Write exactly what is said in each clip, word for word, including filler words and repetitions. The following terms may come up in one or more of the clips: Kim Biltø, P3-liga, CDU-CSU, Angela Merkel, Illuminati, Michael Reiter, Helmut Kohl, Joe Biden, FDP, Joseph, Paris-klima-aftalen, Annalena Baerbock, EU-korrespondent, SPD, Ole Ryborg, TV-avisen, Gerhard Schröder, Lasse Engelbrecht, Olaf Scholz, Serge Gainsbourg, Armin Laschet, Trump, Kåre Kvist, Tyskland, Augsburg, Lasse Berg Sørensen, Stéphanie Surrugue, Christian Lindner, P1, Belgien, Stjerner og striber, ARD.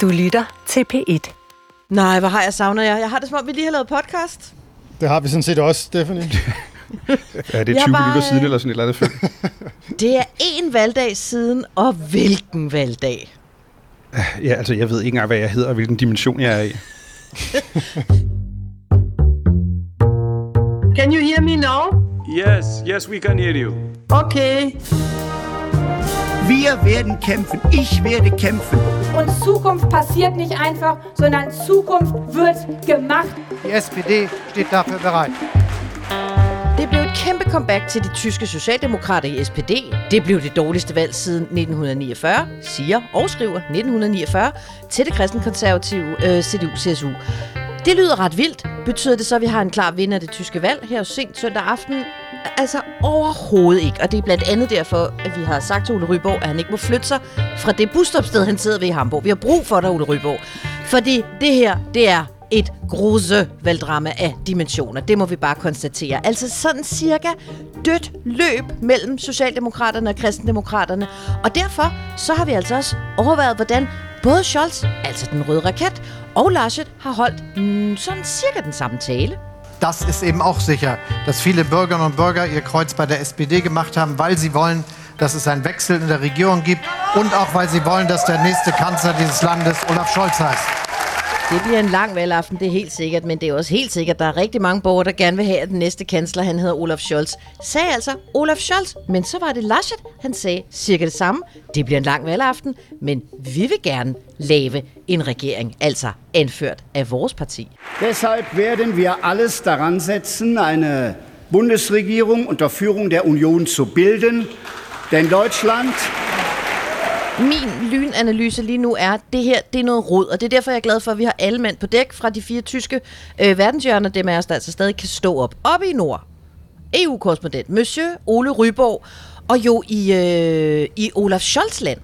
Du lytter til P et. Nej, hvor har jeg savnet jer. Jeg har det som om, vi lige har lavet podcast. Det har vi sådan set også, Stéphanie. Er det tyve bare... minutter siden eller sådan et eller andet? Det er én valgdag siden, og hvilken valgdag? Ja, altså jeg ved ikke engang, hvad jeg hedder og hvilken dimension jeg er i. Can you hear me now? Yes, yes we can hear you. Okay. Wir werden kämpfen. Ich werde kämpfen. Und Zukunft passiert nicht einfach, sondern Zukunft wird gemacht. Die S P D steht dafür bereit. Det blev et kæmpe comeback til de tyske socialdemokrater i S P D. Det blev det dårligste valg siden nitten niogfyrre, siger og skriver nitten niogfyrre til det kristenkonservative øh, C D U C S U. Det lyder ret vildt. Betyder det så, at vi har en klar vinder af det tyske valg her sent søndag aften? Altså overhovedet ikke. Og det er blandt andet derfor, at vi har sagt til Ole Ryborg, at han ikke må flytte sig fra det busstopsted, han sidder ved i Hamburg. Vi har brug for dig, Ole Ryborg. Fordi det her, det er et grose valgdrama af dimensioner. Det må vi bare konstatere. Altså sådan cirka dødt løb mellem Socialdemokraterne og Kristendemokraterne. Og derfor så har vi altså også overvejet, hvordan både Scholz, altså den røde raket, og Laschet har holdt mm, sådan cirka den samme tale. Das ist eben auch sicher, dass viele Bürgerinnen und Bürger ihr Kreuz bei der S P D gemacht haben, weil sie wollen, dass es einen Wechsel in der Regierung gibt und auch, weil sie wollen, dass der nächste Kanzler dieses Landes Olaf Scholz heißt. Det bliver en lang valgaften, det er helt sikkert, men det er også helt sikkert, der er rigtig mange borgere, der gerne vil have, at den næste kansler, han hedder Olaf Scholz. Sagde altså Olaf Scholz, men så var det Laschet, han sagde cirka det samme. Det bliver en lang valgaften, men vi vil gerne lave en regering, altså anført af vores parti. Deshalb werden wir alles daran setzen, eine Bundesregierung unter Führung der Union zu bilden, denn Deutschland... Min lynanalyse lige nu er, at det her det er noget rod, og det er derfor, jeg er glad for, at vi har alle mand på dæk fra de fire tyske øh, verdenshjørner, dem af os, der altså stadig kan stå op. Oppe i nord, E U-korrespondent, Monsieur Ole Ryborg, og jo i, øh, i Olaf Scholz-land.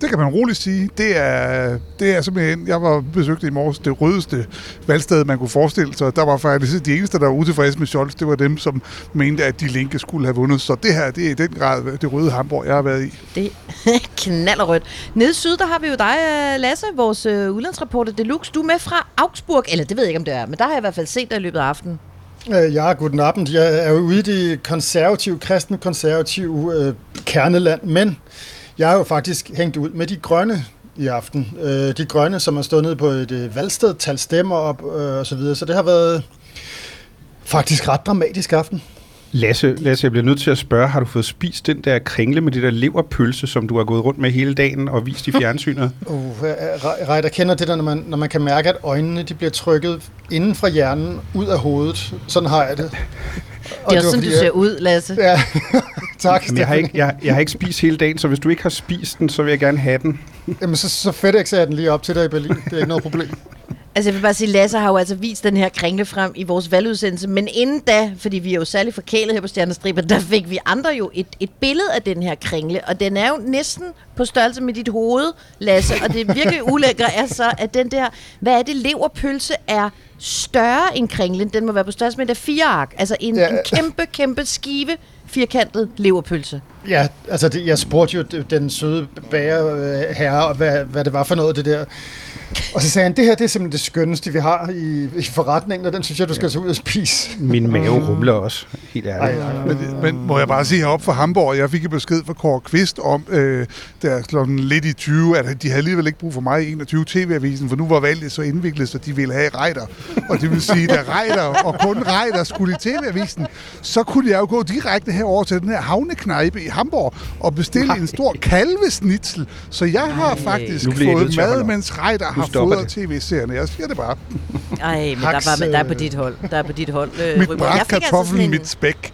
Det kan man roligt sige. Det er, det er simpelthen, jeg var besøgt i morges, det rødeste valgsted, man kunne forestille sig. Der var faktisk de eneste, der var utilfredse med Scholz, det var dem, som mente, at De Linke skulle have vundet. Så det her, det er i den grad det røde Hamburg, jeg har været i. Det er knallerødt. Nede syd, der har vi jo dig, Lasse, vores udlandsreporter Deluxe. Du er med fra Augsburg, eller det ved jeg ikke, om det er, men der har jeg i hvert fald set dig i løbet af aftenen. Ja, guten Abend. Jeg er jo ude i det konservative, kristne konservative øh, kerneland, men... Jeg har jo faktisk hængt ud med de grønne i aften. Øh, de grønne, som har stået nede på et øh, valgsted, talt stemmer op øh, og så videre. Så det har været faktisk ret dramatisk aften. Lasse, Lasse, jeg bliver nødt til at spørge, har du fået spist den der kringle med det der leverpølse, som du har gået rundt med hele dagen og vist i fjernsynet? Uh, Reiter kender det der, når man, når man kan mærke, at øjnene de bliver trykket inden fra hjernen, ud af hovedet. Sådan har jeg det. Og det er også sådan, du ser ud, Lasse. Ja, tak. Jamen, jeg, har ikke, jeg, jeg har ikke spist hele dagen, så hvis du ikke har spist den, så vil jeg gerne have den. Jamen, så, så FedExer jeg den lige op til dig i Berlin. Det er ikke noget problem. Altså, jeg vil bare sige, Lasse har jo altså vist den her kringle frem i vores valgudsendelse, men inden da, fordi vi er jo særlig forkælet her på Stjerner og Striber, der fik vi andre jo et, et billede af den her kringle, og den er jo næsten på størrelse med dit hoved, Lasse, og det virkelig ulækre er så, at den der, hvad er det, leverpølse er større end kringlen, den må være på størrelse med et A fire ark, altså en, ja. en kæmpe, kæmpe skive, firkantet leverpølse. Ja, altså, det, jeg spurgte jo den søde bager herre, hvad, hvad det var for noget, det der. Og så sagde han, det her det er simpelthen det skønneste, vi har i, i forretningen, og den synes jeg, du skal tage ud og spise. Min mave rumler også, helt ærligt. Ej, men, men må jeg bare sige heroppe fra Hamburg, jeg fik et besked fra Kåre Kvist om, øh, der klokken lidt i tyve, at de havde alligevel ikke brug for mig i enogtyve T V-avisen, for nu var valget så indviklet, så de ville have Reiter. Og det vil sige, at Reiter og kun Reiter skulle i T V-avisen, så kunne jeg jo gå direkte herover til den her havneknejpe i Hamburg og bestille Nej. en stor kalvesnitzel. Så jeg har faktisk Ej. fået mad, mens Reiter har fodret tv-serierne. Jeg siger det bare. Ej, men der er, bare, der er på dit hold. Der er på dit hold. Øh, mit brætkartoffel, altså mit spæk.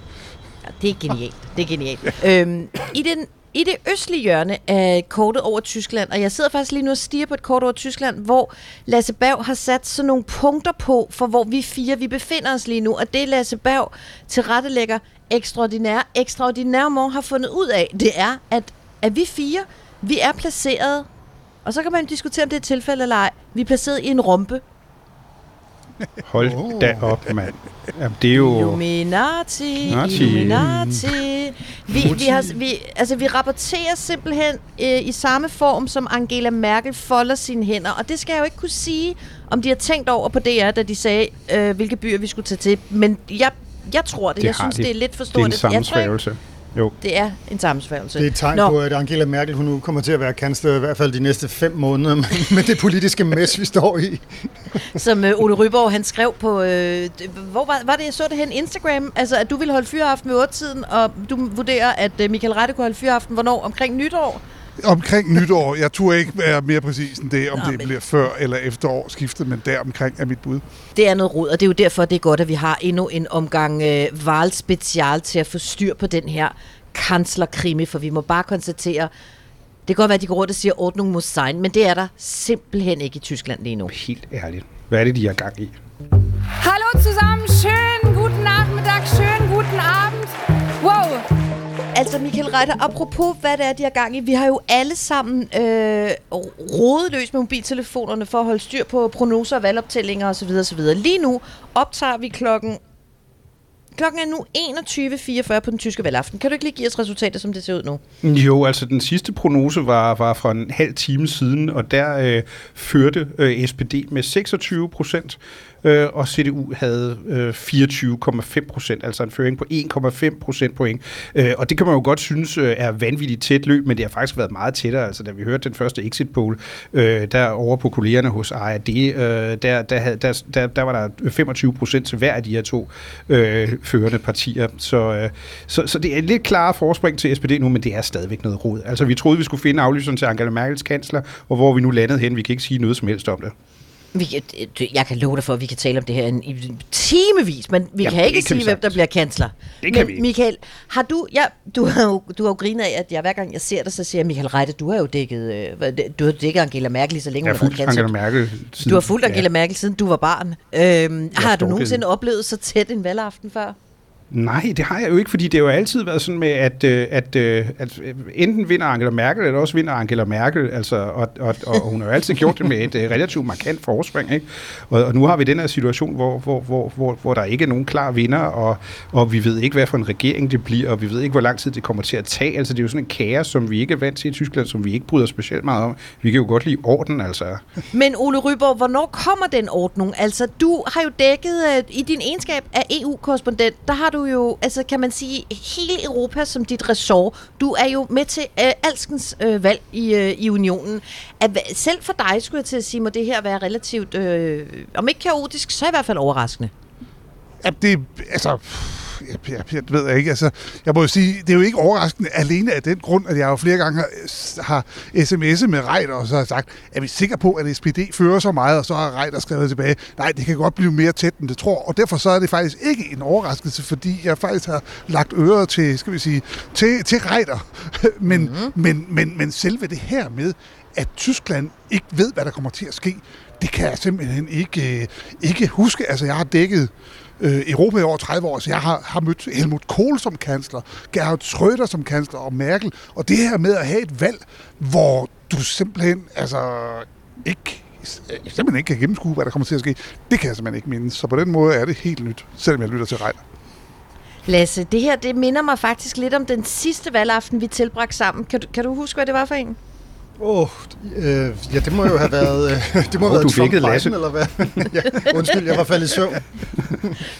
Ja, det er genialt. Det er genialt. Ja. Øhm, i, den, I det østlige hjørne af kortet over Tyskland, og jeg sidder faktisk lige nu og stiger på et kort over Tyskland, hvor Lasse Berg har sat sådan nogle punkter på, for hvor vi fire vi befinder os lige nu, og det Lasse Berg tilrettelægger ekstraordinær, ekstraordinær mor har fundet ud af, det er, at, at vi fire, vi er placeret. Og så kan man diskutere, om det er et tilfælde eller ej. Vi er placeret i en rumpe. Hold oh. da op, mand. Jamen, det er jo... Illuminati, Illuminati. Illuminati. Vi, vi, har, vi, altså, vi rapporterer simpelthen øh, i samme form, som Angela Merkel folder sine hænder. Og det skal jeg jo ikke kunne sige, om de har tænkt over på D R, da de sagde, øh, hvilke byer vi skulle tage til. Men jeg, jeg tror det. det jeg synes, de. det er lidt for stort. Det er en sammensværgelse. Jo. Det er en sammensværgelse. Det er et tegn Nå. på, at Angela Merkel hun nu kommer til at være kansler i hvert fald de næste fem måneder med det politiske mess, vi står i. Som øh, Ole Ryborg, han skrev på... Øh, hvor var, var det, jeg så det hen? Instagram? Altså, at du ville holde fyraften ved otte-tiden, og du vurderer, at øh, Michael Reiter kunne holde fyraften hvornår? Omkring nytår? Omkring nytår. Jeg turde ikke være mere præcis end det, om Nå, det men... bliver før eller efter årsskiftet, men deromkring er mit bud. Det er noget rod, og det er jo derfor, det er godt, at vi har endnu en omgang øh, valgspecial til at få styr på den her kanslerkrimi, for vi må bare konstatere, det kan godt være, at de går rundt og siger, at ordningen må sein, men det er der simpelthen ikke i Tyskland lige nu. Helt ærligt. Hvad er det, de er gang i? Hallo zusammen, schönen guten Nachmittag, schönen guten Abend. Wow! Altså, Michael Reiter, apropos hvad det er, de har gang i, vi har jo alle sammen øh, rodet løs med mobiltelefonerne for at holde styr på prognoser, valgoptællinger osv. osv. Lige nu optager vi klokken... Klokken er nu enogtyve fireogfyrre på den tyske valgaften. Kan du ikke lige give os resultatet, som det ser ud nu? Jo, altså den sidste prognose var, var fra en halv time siden, og der øh, førte øh, S P D med seksogtyve procent, øh, og C D U havde øh, fireogtyve komma fem procent, altså en føring på en komma fem procentpoint. Øh, og det kan man jo godt synes øh, er vanvittigt tæt løb, men det har faktisk været meget tættere. Altså da vi hørte den første exit poll, øh, der over på kollegerne hos A R D, øh, der, der, der, der, der var der femogtyve procent til hver af de her to øh, førende partier. Så, øh, så, så det er lidt klare forspring til S P D nu, men det er stadigvæk noget rod. Altså, vi troede, vi skulle finde aflyseren til Angela Merkels kansler, og hvor vi nu landede hen. Vi kan ikke sige noget som helst om det. Vi, jeg kan love dig for, at vi kan tale om det her i timevis, men vi Jamen, kan ikke sige, hvem der bliver kansler. Det kan men, vi Michael, har du... Ja, du har jo, du har jo grinet af, at jeg hver gang jeg ser dig, så siger jeg, Michael Reiter, du har jo dækket, du har dækket Angela Merkel så længe, hun har været kansler. Merkel siden, du har fulgt Angela ja. Merkel, siden du var barn. Øhm, har du nogensinde det. oplevet så tæt en valgaften før? Nej, det har jeg jo ikke, fordi det har jo altid været sådan med, at, at, at, at enten vinder Angela Merkel, eller også vinder Angela Merkel, altså, og, og, og hun har jo altid gjort det med et relativt markant forspring, ikke? Og, og nu har vi den her situation, hvor, hvor, hvor, hvor, hvor der ikke er nogen klar vinder, og, og vi ved ikke, hvad for en regering det bliver, og vi ved ikke, hvor lang tid det kommer til at tage, altså det er jo sådan en kaos, som vi ikke er vant til i Tyskland, som vi ikke bryder specielt meget om. Vi kan jo godt lide orden, altså. Men Ole Ryborg, hvornår kommer den ordning? Altså, du har jo dækket, i din egenskab af E U-korrespondent, der har du jo, altså kan man sige, hele Europa som dit ressort. Du er jo med til øh, alskens øh, valg i, øh, i unionen. At, selv for dig, skulle jeg til at sige, må det her være relativt, øh, om ikke kaotisk, så i hvert fald overraskende. Ja, det, altså... Jeg, jeg, jeg ved ikke, altså, jeg må jo sige, det er jo ikke overraskende alene af den grund, at jeg jo flere gange har, har sms'et med Reiter, og så har sagt, er vi sikre på, at S P D fører så meget, og så har Reiter skrevet tilbage, nej, det kan godt blive mere tæt, end det tror, og derfor så er det faktisk ikke en overraskelse, fordi jeg faktisk har lagt ører til, skal vi sige, til, til Reiter, men, mm-hmm. men, men, men selve det her med, at Tyskland ikke ved, hvad der kommer til at ske, det kan jeg simpelthen ikke, ikke huske, altså jeg har dækket Europa i over tredive år, så jeg har, har mødt Helmut Kohl som kansler, Gerhard Schröder som kansler og Merkel, og det her med at have et valg, hvor du simpelthen altså ikke, simpelthen ikke kan gennemskue, hvad der kommer til at ske, det kan jeg simpelthen ikke minde. Så på den måde er det helt nyt, selvom jeg lytter til Reiter. Lasse, det her det minder mig faktisk lidt om den sidste valgaften, vi tilbragte sammen. Kan du, kan du huske, hvad det var for en? Åh, oh, øh, ja, det må jo have været, øh, det må oh, have været Trump Biden, eller hvad? ja, undskyld, jeg var faldet i søvn.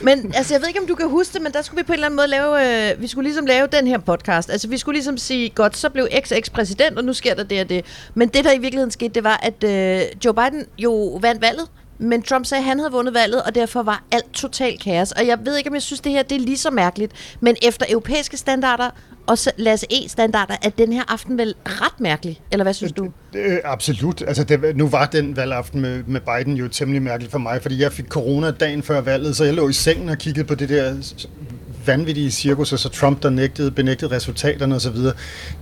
Men altså, jeg ved ikke, om du kan huske det, men der skulle vi på en eller anden måde lave, øh, vi skulle ligesom lave den her podcast. Altså, vi skulle ligesom sige, godt, så blev X X præsident, og nu sker der det og det. Men det, der i virkeligheden skete, det var, at øh, Joe Biden jo vandt valget, men Trump sagde, at han havde vundet valget, og derfor var alt total kaos. Og jeg ved ikke, om jeg synes, det her det er lige så mærkeligt, men efter europæiske standarder, og så Lasse E-standarder, er den her aften vel ret mærkelig, eller hvad synes du? Øh, absolut. Altså, det, nu var den valgaften med, med Biden jo temmelig mærkelig for mig, fordi jeg fik corona dagen før valget, så jeg lå i sengen og kiggede på det der vanvittige cirkus, og så Trump, der nægtede, benægtede resultaterne osv.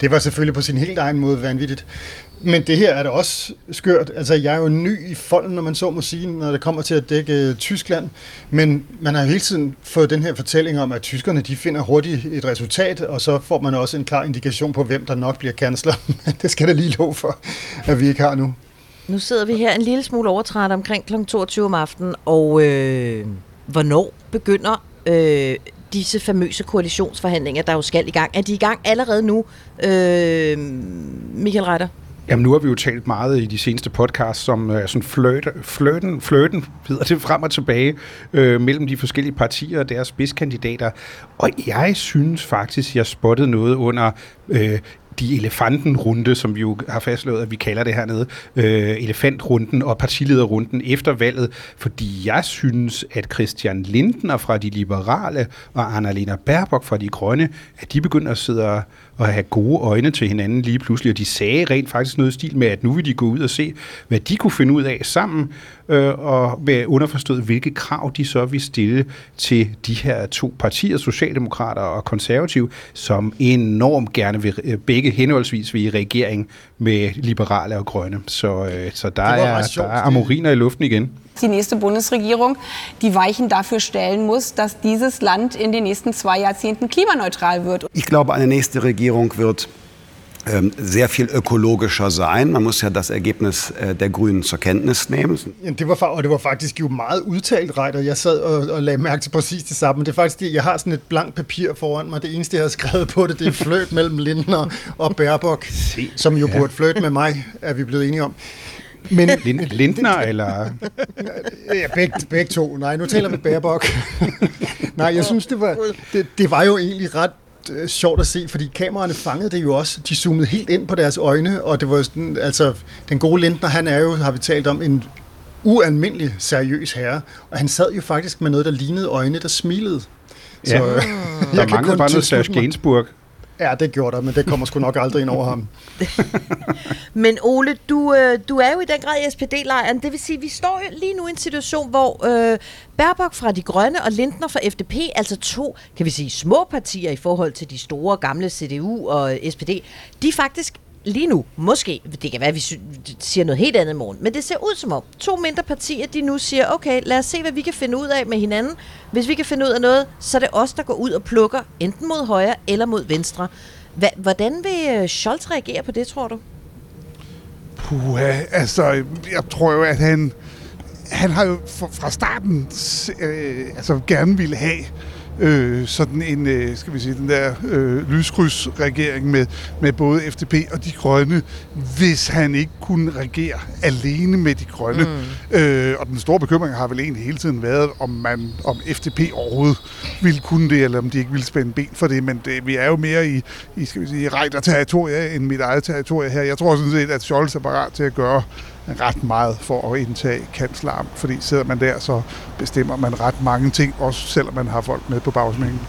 Det var selvfølgelig på sin helt egen måde vanvittigt. Men det her er da også skørt. Altså, jeg er jo ny i folden, når man så må sige, når det kommer til at dække Tyskland. Men man har hele tiden fået den her fortælling om, at tyskerne de finder hurtigt et resultat, og så får man også en klar indikation på, hvem der nok bliver kansler. Men det skal da lige lov for, at vi ikke har nu. Nu sidder vi her en lille smule overtræt omkring klokken toogtyve om aftenen, og øh, hvornår begynder øh, disse famøse koalitionsforhandlinger, der jo skal i gang? Er de i gang allerede nu, øh, Michael Reiter? Jamen nu har vi jo talt meget i de seneste podcasts som uh, sådan flirte, flirten, flirten hedder det frem og tilbage øh, mellem de forskellige partier og deres spidskandidater. Og jeg synes faktisk, jeg spottede noget under øh, de elefantenrunde, som vi jo har fastslået, at vi kalder det hernede, øh, elefantrunden og partilederrunden efter valget, fordi jeg synes, at Christian Lindner fra de liberale og Annalena Baerbock fra de grønne, at de begynder at sidde og have gode øjne til hinanden lige pludselig, og de sagde rent faktisk noget i stil med, at nu vil de gå ud og se, hvad de kunne finde ud af sammen, øh, og være underforstået, hvilke krav de så vil stille til de her to partier, Socialdemokrater og Konservative, som enormt gerne vil begge henholdsvis vi i regering med liberale og grønne. Så, øh, så der, er, der er amoriner i luften igen. Die nächste Bundesregierung, die Weichen dafür stellen muss, dass dieses Land in den nächsten zwei Jahrzehnten klimaneutral wird. Ich glaube, eine nächste Regierung wird ähm, sehr viel ökologischer sein. Man muss ja das Ergebnis äh, der Grünen zur Kenntnis nehmen. Ja, det var, og det var faktisk jo meget udtalt, Reiter. Jeg sad og, og lagde mærke til præcis det samme. Det er faktisk det, jeg har sådan et blankt papir foran mig. Det eneste, jeg har skrevet på det, det er fløjt mellem Lindner og Baerbock, som jo burde fløjt med mig, er vi blevet enige om. Men Lindner eller ja, begge, begge to. Nej, nu taler vi Baerbock. Nej, jeg synes det var det, det var jo egentlig ret øh, sjovt at se, fordi kameraerne fangede det jo også. De zoomede helt ind på deres øjne, og det var sådan, altså den gode Lindner, han er jo, har vi talt om, en ualmindelig seriøs herre, og han sad jo faktisk med noget der lignede øjne, der smilede. Så ja. Der manglede bare noget Serge Gainsbourg. Ja, det gjorde der, men det kommer sgu nok aldrig ind over ham. Men Ole, du, du er jo i den grad i S P D-lejren. Det vil sige, vi står jo lige nu i en situation, hvor øh, Baerbock fra De Grønne og Lindner fra F D P, altså to, kan vi sige, små partier i forhold til de store gamle C D U og S P D, de faktisk lige nu, måske, det kan være, at vi siger noget helt andet i morgen, men det ser ud som om to mindre partier, de nu siger, okay, lad os se, hvad vi kan finde ud af med hinanden. Hvis vi kan finde ud af noget, så er det os, der går ud og plukker, enten mod højre eller mod venstre. H- Hvordan vil Scholz reagere på det, tror du? Puh, altså, jeg tror jo, at han, han har jo fra starten øh, altså gerne ville have Øh, sådan en, øh, skal vi sige, den der øh, lyskrydsregering med, med både F D P og de grønne, hvis han ikke kunne regere alene med de grønne. Mm. Øh, og den store bekymring har vel egentlig hele tiden været, om man, om F D P overhovedet ville kunne det, eller om de ikke ville spænde ben for det, men det, vi er jo mere i, i skal vi sige, Reiter-territoriet end mit eget territorie her. Jeg tror sådan set, at Scholz er parat til at gøre ret meget for at indtage kanslarm, fordi sidder man der, så bestemmer man ret mange ting, også selvom man har folk med på bagsmængen.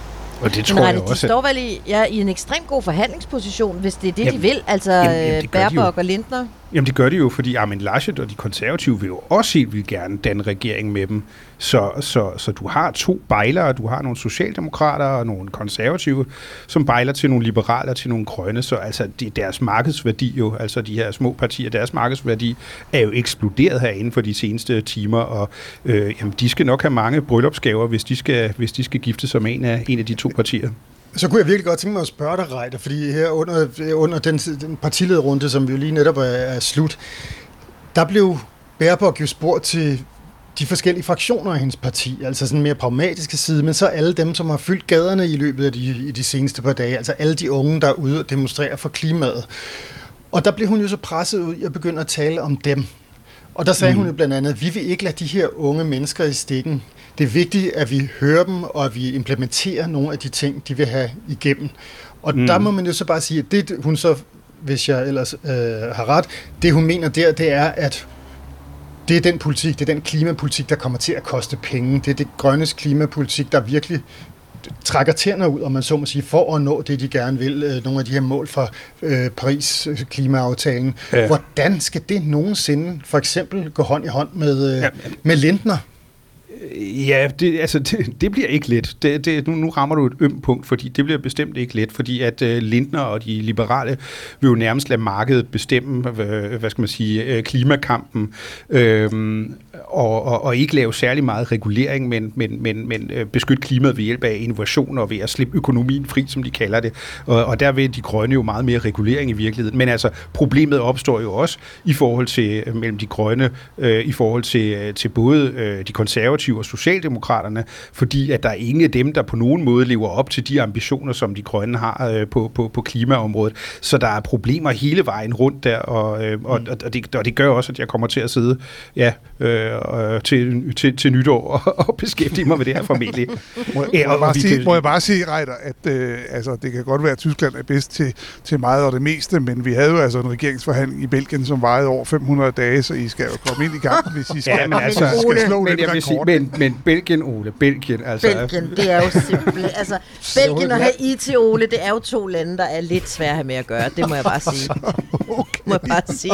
Og det tror men, jeg de også. De står vel i, ja, i en ekstremt god forhandlingsposition, hvis det er det, jamen, de vil, altså jamen, jamen, det Baerbock de og Lindner. Jamen det gør de jo, fordi Armin Laschet og de konservative vil jo også helt vildt gerne danne regering med dem. Så, så, så du har to bejlere, du har nogle socialdemokrater og nogle konservative, som bejler til nogle liberale og til nogle grønne. Så altså det, deres markedsværdi jo, altså de her små partier, deres markedsværdi er jo eksploderet herinde for de seneste timer. Og øh, jamen, de skal nok have mange bryllupsgaver, hvis de skal, hvis de skal gifte sig med en af, en af de to partier. Så kunne jeg virkelig godt tænke mig at spørge dig, Reiter, fordi her under, under den, den partilederrunde, som vi jo lige netop er, er slut, der blev Baerbock jo spurgt til de forskellige fraktioner af hendes parti, altså sådan mere pragmatiske side, men så alle dem, som har fyldt gaderne i løbet af de, i de seneste par dage, altså alle de unge, der er ude og demonstrerer for klimaet. Og der blev hun jo så presset ud i at begynde at tale om dem. Og der sagde mm. hun jo blandt andet, vi vil ikke lade de her unge mennesker i stikken. Det er vigtigt, at vi hører dem, og at vi implementerer nogle af de ting, de vil have igennem. Og mm. der må man jo så bare sige, at det hun så, hvis jeg ellers øh, har ret, det hun mener der, det er, at det er den politik, det er den klimapolitik, der kommer til at koste penge. Det er det grønnes klimapolitik, der virkelig trækker tænder ud, om man så må sige, for at nå det, de gerne vil, nogle af de her mål fra øh, Paris-klima-aftalen. Ja. Hvordan skal det nogensinde for eksempel gå hånd i hånd med, øh, ja. med Lindner? Ja, det, altså, det, det bliver ikke let. Det, det, nu, nu rammer du et ømt punkt, fordi det bliver bestemt ikke let, fordi at uh, Lindner og de liberale vil jo nærmest lade markedet bestemme, uh, hvad skal man sige, uh, klimakampen, øhm, og, og, og ikke lave særlig meget regulering, men, men, men, men uh, beskytte klimaet ved hjælp af innovation og ved at slippe økonomien fri, som de kalder det. Og, og der vil de grønne jo meget mere regulering i virkeligheden. Men altså, problemet opstår jo også i forhold til, uh, mellem de grønne, uh, i forhold til, uh, til både uh, de konservative og socialdemokraterne, fordi at der er ingen af dem, der på nogen måde lever op til de ambitioner, som de grønne har øh, på, på, på klimaområdet. Så der er problemer hele vejen rundt der, og, øh, og, og, det, og det gør også, at jeg kommer til at sidde ja, øh, til, til, til nytår og, og beskæftige mig med det her formentlig. må, ja, og må, jeg sige, må jeg bare sige, Reiter, at øh, altså, det kan godt være, at Tyskland er bedst til, til meget og det meste, men vi havde jo altså en regeringsforhandling i Belgien, som varede over fem hundrede dage, så I skal jo komme ind i kampen, hvis I skal, ja, men altså, I skal slå den rekord. Men, men Belgien, Ole, Belgien, altså... Belgien, det er jo simpelthen... Altså, Belgien og Haiti, Ole, det er jo to lande, der er lidt svære at have med at gøre. Det må jeg bare sige. Okay. Må jeg bare sige.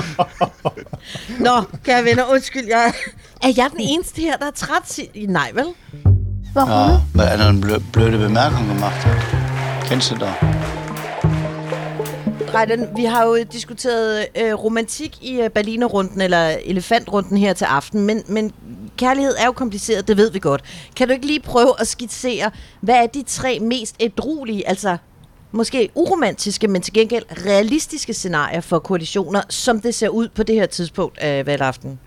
Nå, kære venner, undskyld, jeg... Er jeg den eneste her, der er træt? Nej, vel? Hvorfor? Ja, hvad er der en blø- bløde bemærkning gemacht? Kennst du dig? Reiter, vi har jo diskuteret øh, romantik i øh, Berlinerrunden, eller elefantrunden her til aften, men... men kærlighed er jo kompliceret, det ved vi godt. Kan du ikke lige prøve at skitsere, hvad er de tre mest ædruelige, altså måske uromantiske, men til gengæld realistiske scenarier for koalitioner, som det ser ud på det her tidspunkt af valgaften?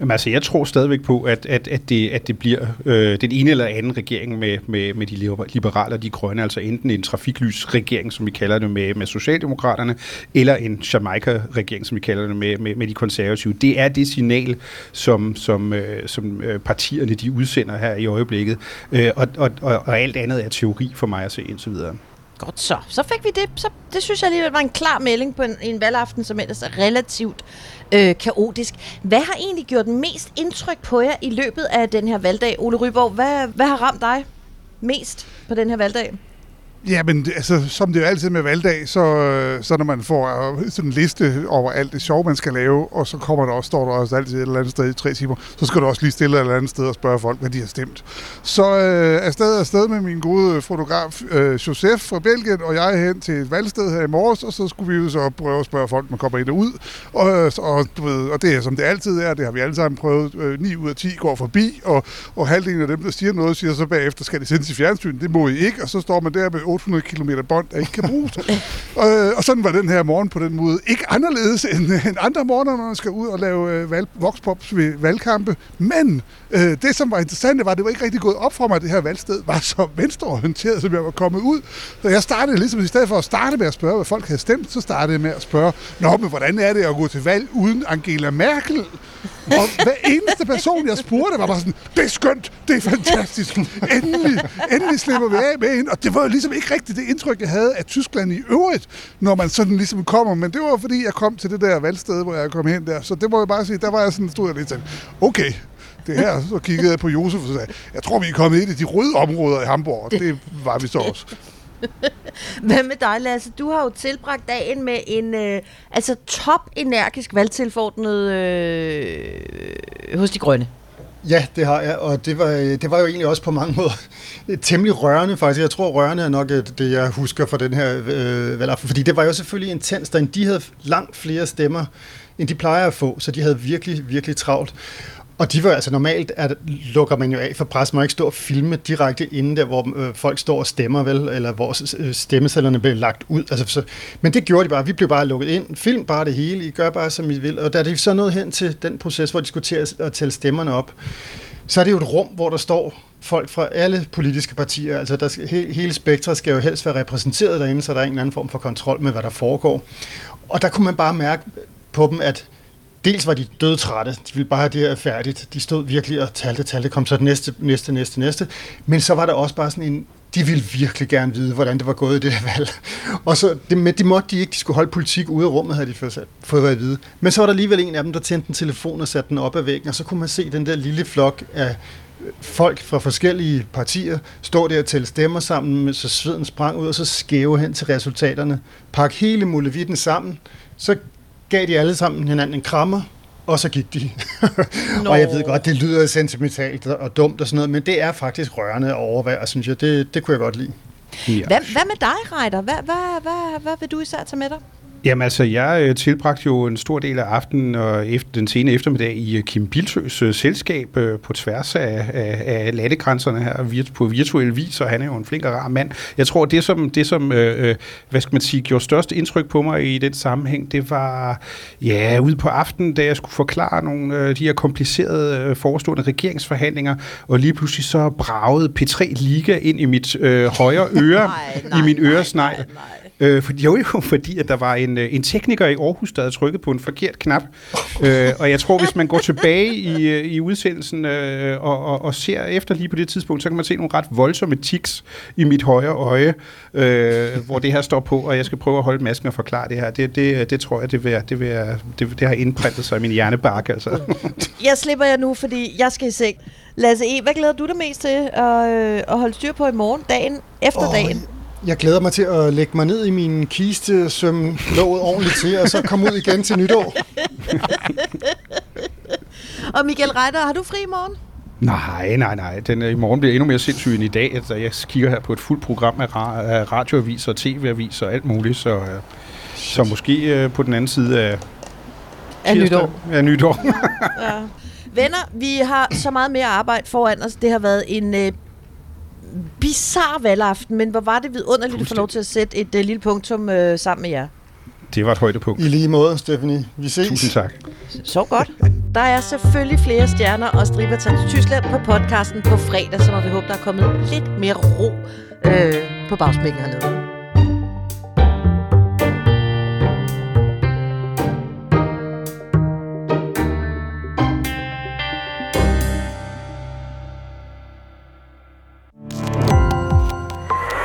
Jamen, altså, jeg tror stadigvæk på, at, at, at, det, at det bliver øh, den ene eller anden regering med, med, med de liberale og de grønne, altså enten en trafiklysregering, som vi kalder det, med, med Socialdemokraterne, eller en Jamaica-regering, som vi kalder det, med, med, med de konservative. Det er det signal, som, som, øh, som partierne de udsender her i øjeblikket, øh, og, og, og alt andet er teori for mig at se, indtil videre. Godt så. Så fik vi det. Så, det synes jeg alligevel var en klar melding på en, en valgaften, som ellers er relativt øh, kaotisk. Hvad har egentlig gjort mest indtryk på jer i løbet af den her valgdag? Ole Ryborg, hvad, hvad har ramt dig mest på den her valgdag? Ja, men altså, som det jo altid med valgdag, så, så når man får sådan en liste over alt det sjov, man skal lave, og så kommer der også, står der også altid et eller andet sted i tre timer, så skal du også lige stille et eller andet sted og spørge folk, hvad de har stemt. Så øh, afsted afsted med min gode fotograf øh, Joseph fra Belgien, og jeg hen til et valgsted her i morges, og så skulle vi jo så prøve at spørge folk, man kommer ind og ud, og, og, du ved, og det er som det altid er, det har vi alle sammen prøvet, øh, ni ud af ti går forbi, og, og halvdelen af dem, der siger noget, siger så bagefter, skal det sendes i fjernsyn, det må I ikke, og så står man der med otte hundrede kilometer bånd, der ikke kan bruges. øh, og sådan var den her morgen på den måde ikke anderledes end, end andre morgener, når man skal ud og lave øh, valg, vokspops ved valgkampe. Men øh, det, som var interessant, det var, det var ikke rigtig gået op for mig, at det her valgsted var så venstreorienteret, som jeg var kommet ud. Så jeg startede ligesom, i stedet for at starte med at spørge, hvad folk havde stemt, så startede jeg med at spørge, nå, men hvordan er det at gå til valg uden Angela Merkel? Og hver eneste person, jeg spurgte, var bare sådan, det er skønt, det er fantastisk, endelig, endelig slipper vi af med hende. Og det var jo ligesom ikke rigtigt det indtryk, jeg havde af Tyskland i øvrigt, når man sådan ligesom kommer. Men det var fordi, jeg kom til det der valgsted, hvor jeg kom hen der. Så det må jeg bare sige, der var jeg sådan, stod jeg lidt sådan, okay, det her. Så kiggede jeg på Joseph og sagde, jeg tror, vi er kommet ind i de røde områder i Hamburg, og det var vi så også. Hvad med dig, Lasse? Du har jo tilbragt dagen med en øh, altså top-energisk valgtilforordnet øh, hos de grønne. Ja, det har jeg, og det var, det var jo egentlig også på mange måder temmelig rørende faktisk. Jeg tror, rørende er nok det, jeg husker fra den her øh, valgaften, fordi det var jo selvfølgelig intens, da de havde langt flere stemmer, end de plejer at få, så de havde virkelig, virkelig travlt. Og de var altså normalt, at lukker man jo af for pres, man ikke stå og filme direkte inden der, hvor øh, folk står og stemmer, vel, eller hvor stemmesedlerne blev lagt ud. Altså, så, men det gjorde de bare. Vi blev bare lukket ind. Film bare det hele. I gør bare, som I vil. Og da det så nåede hen til den proces, hvor de skulle til at tælle stemmerne op, så er det jo et rum, hvor der står folk fra alle politiske partier. Altså der skal, he, hele spektret skal jo helst være repræsenteret derinde, så der er en eller anden form for kontrol med, hvad der foregår. Og der kunne man bare mærke på dem, at dels var de dødtrætte, de ville bare have det her færdigt, de stod virkelig og talte, talte, kom så næste, næste, næste, næste, men så var der også bare sådan en, de ville virkelig gerne vide, hvordan det var gået i det her valg, og så, det, men det måtte de ikke, de skulle holde politik ude af rummet, havde de fået, fået at vide, men så var der alligevel en af dem, der tændte en telefon og satte den op ad væggen, og så kunne man se den der lille flok af folk fra forskellige partier står der og tæller stemmer sammen, så sveden sprang ud, og så skæve hen til resultaterne, pakke hele mulevitten sammen, så gav de alle sammen hinanden en krammer, og så gik de. No. Og jeg ved godt, det lyder sentimentalt og dumt og sådan noget, men det er faktisk rørende og overværet, synes jeg. Det, det kunne jeg godt lide. Ja. Hvad, hvad med dig, Reiter? Hvad, hvad, hvad, hvad vil du især tage med dig? Jamen altså, jeg tilbragte jo en stor del af aftenen og efter, den sene eftermiddag i Kim Biltøs uh, selskab uh, på tværs af, af, af landegrænserne her virt, på virtuel vis, og han er jo en flink og rar mand. Jeg tror, det som, det, som uh, hvad skal man sige, gjorde størst indtryk på mig i den sammenhæng, det var ja, ude på aftenen, da jeg skulle forklare nogle af uh, de her komplicerede uh, forestående regeringsforhandlinger, og lige pludselig så bragede P tre-liga ind i mit uh, højre øre, nej, nej, i min øresnegl. Nej, nej, nej. Øh, for, jo jo, fordi at der var en, en tekniker i Aarhus, der havde trykket på en forkert knap. øh, og jeg tror, hvis man går tilbage i, i udsendelsen øh, og, og, og ser efter lige på det tidspunkt, så kan man se nogle ret voldsomme tics i mit højre øje, øh, hvor det her står på, og jeg skal prøve at holde masken og forklare det her. Det, det, det tror jeg, det, vil, det, vil, det, det har indprintet sig i min hjernebark. Altså. Jeg slipper jer nu, fordi jeg skal i seng. Lasse E., hvad glæder du dig mest til at, øh, at holde styr på i morgen, dagen, efter oh. dagen? Jeg glæder mig til at lægge mig ned i min kiste, sømme låget ordentligt til, og så komme ud igen til nytår. Og Michael Reiter, har du fri i morgen? Nej, nej, nej. Den, i morgen bliver endnu mere sindssyg end i dag. Altså, jeg kigger her på et fuldt program af ra- radioaviser, tv-aviser og alt muligt, så, uh, så måske uh, på den anden side af... Af nytår. Af nytår. Ja. Ja. Venner, vi har så meget mere arbejde foran os. Det har været en... Uh, bizarre valgaften, men hvor var det vidunderligt at få lov til at sætte et uh, lille punktum uh, sammen med jer. Det var et højdepunkt. I lige måde, Stéphanie. Vi ses. Tusind tak. Så godt. Der er selvfølgelig flere stjerner og striber til Tyskland på podcasten på fredag, så må vi håbe, der er kommet lidt mere ro øh, på bagspækken hernede.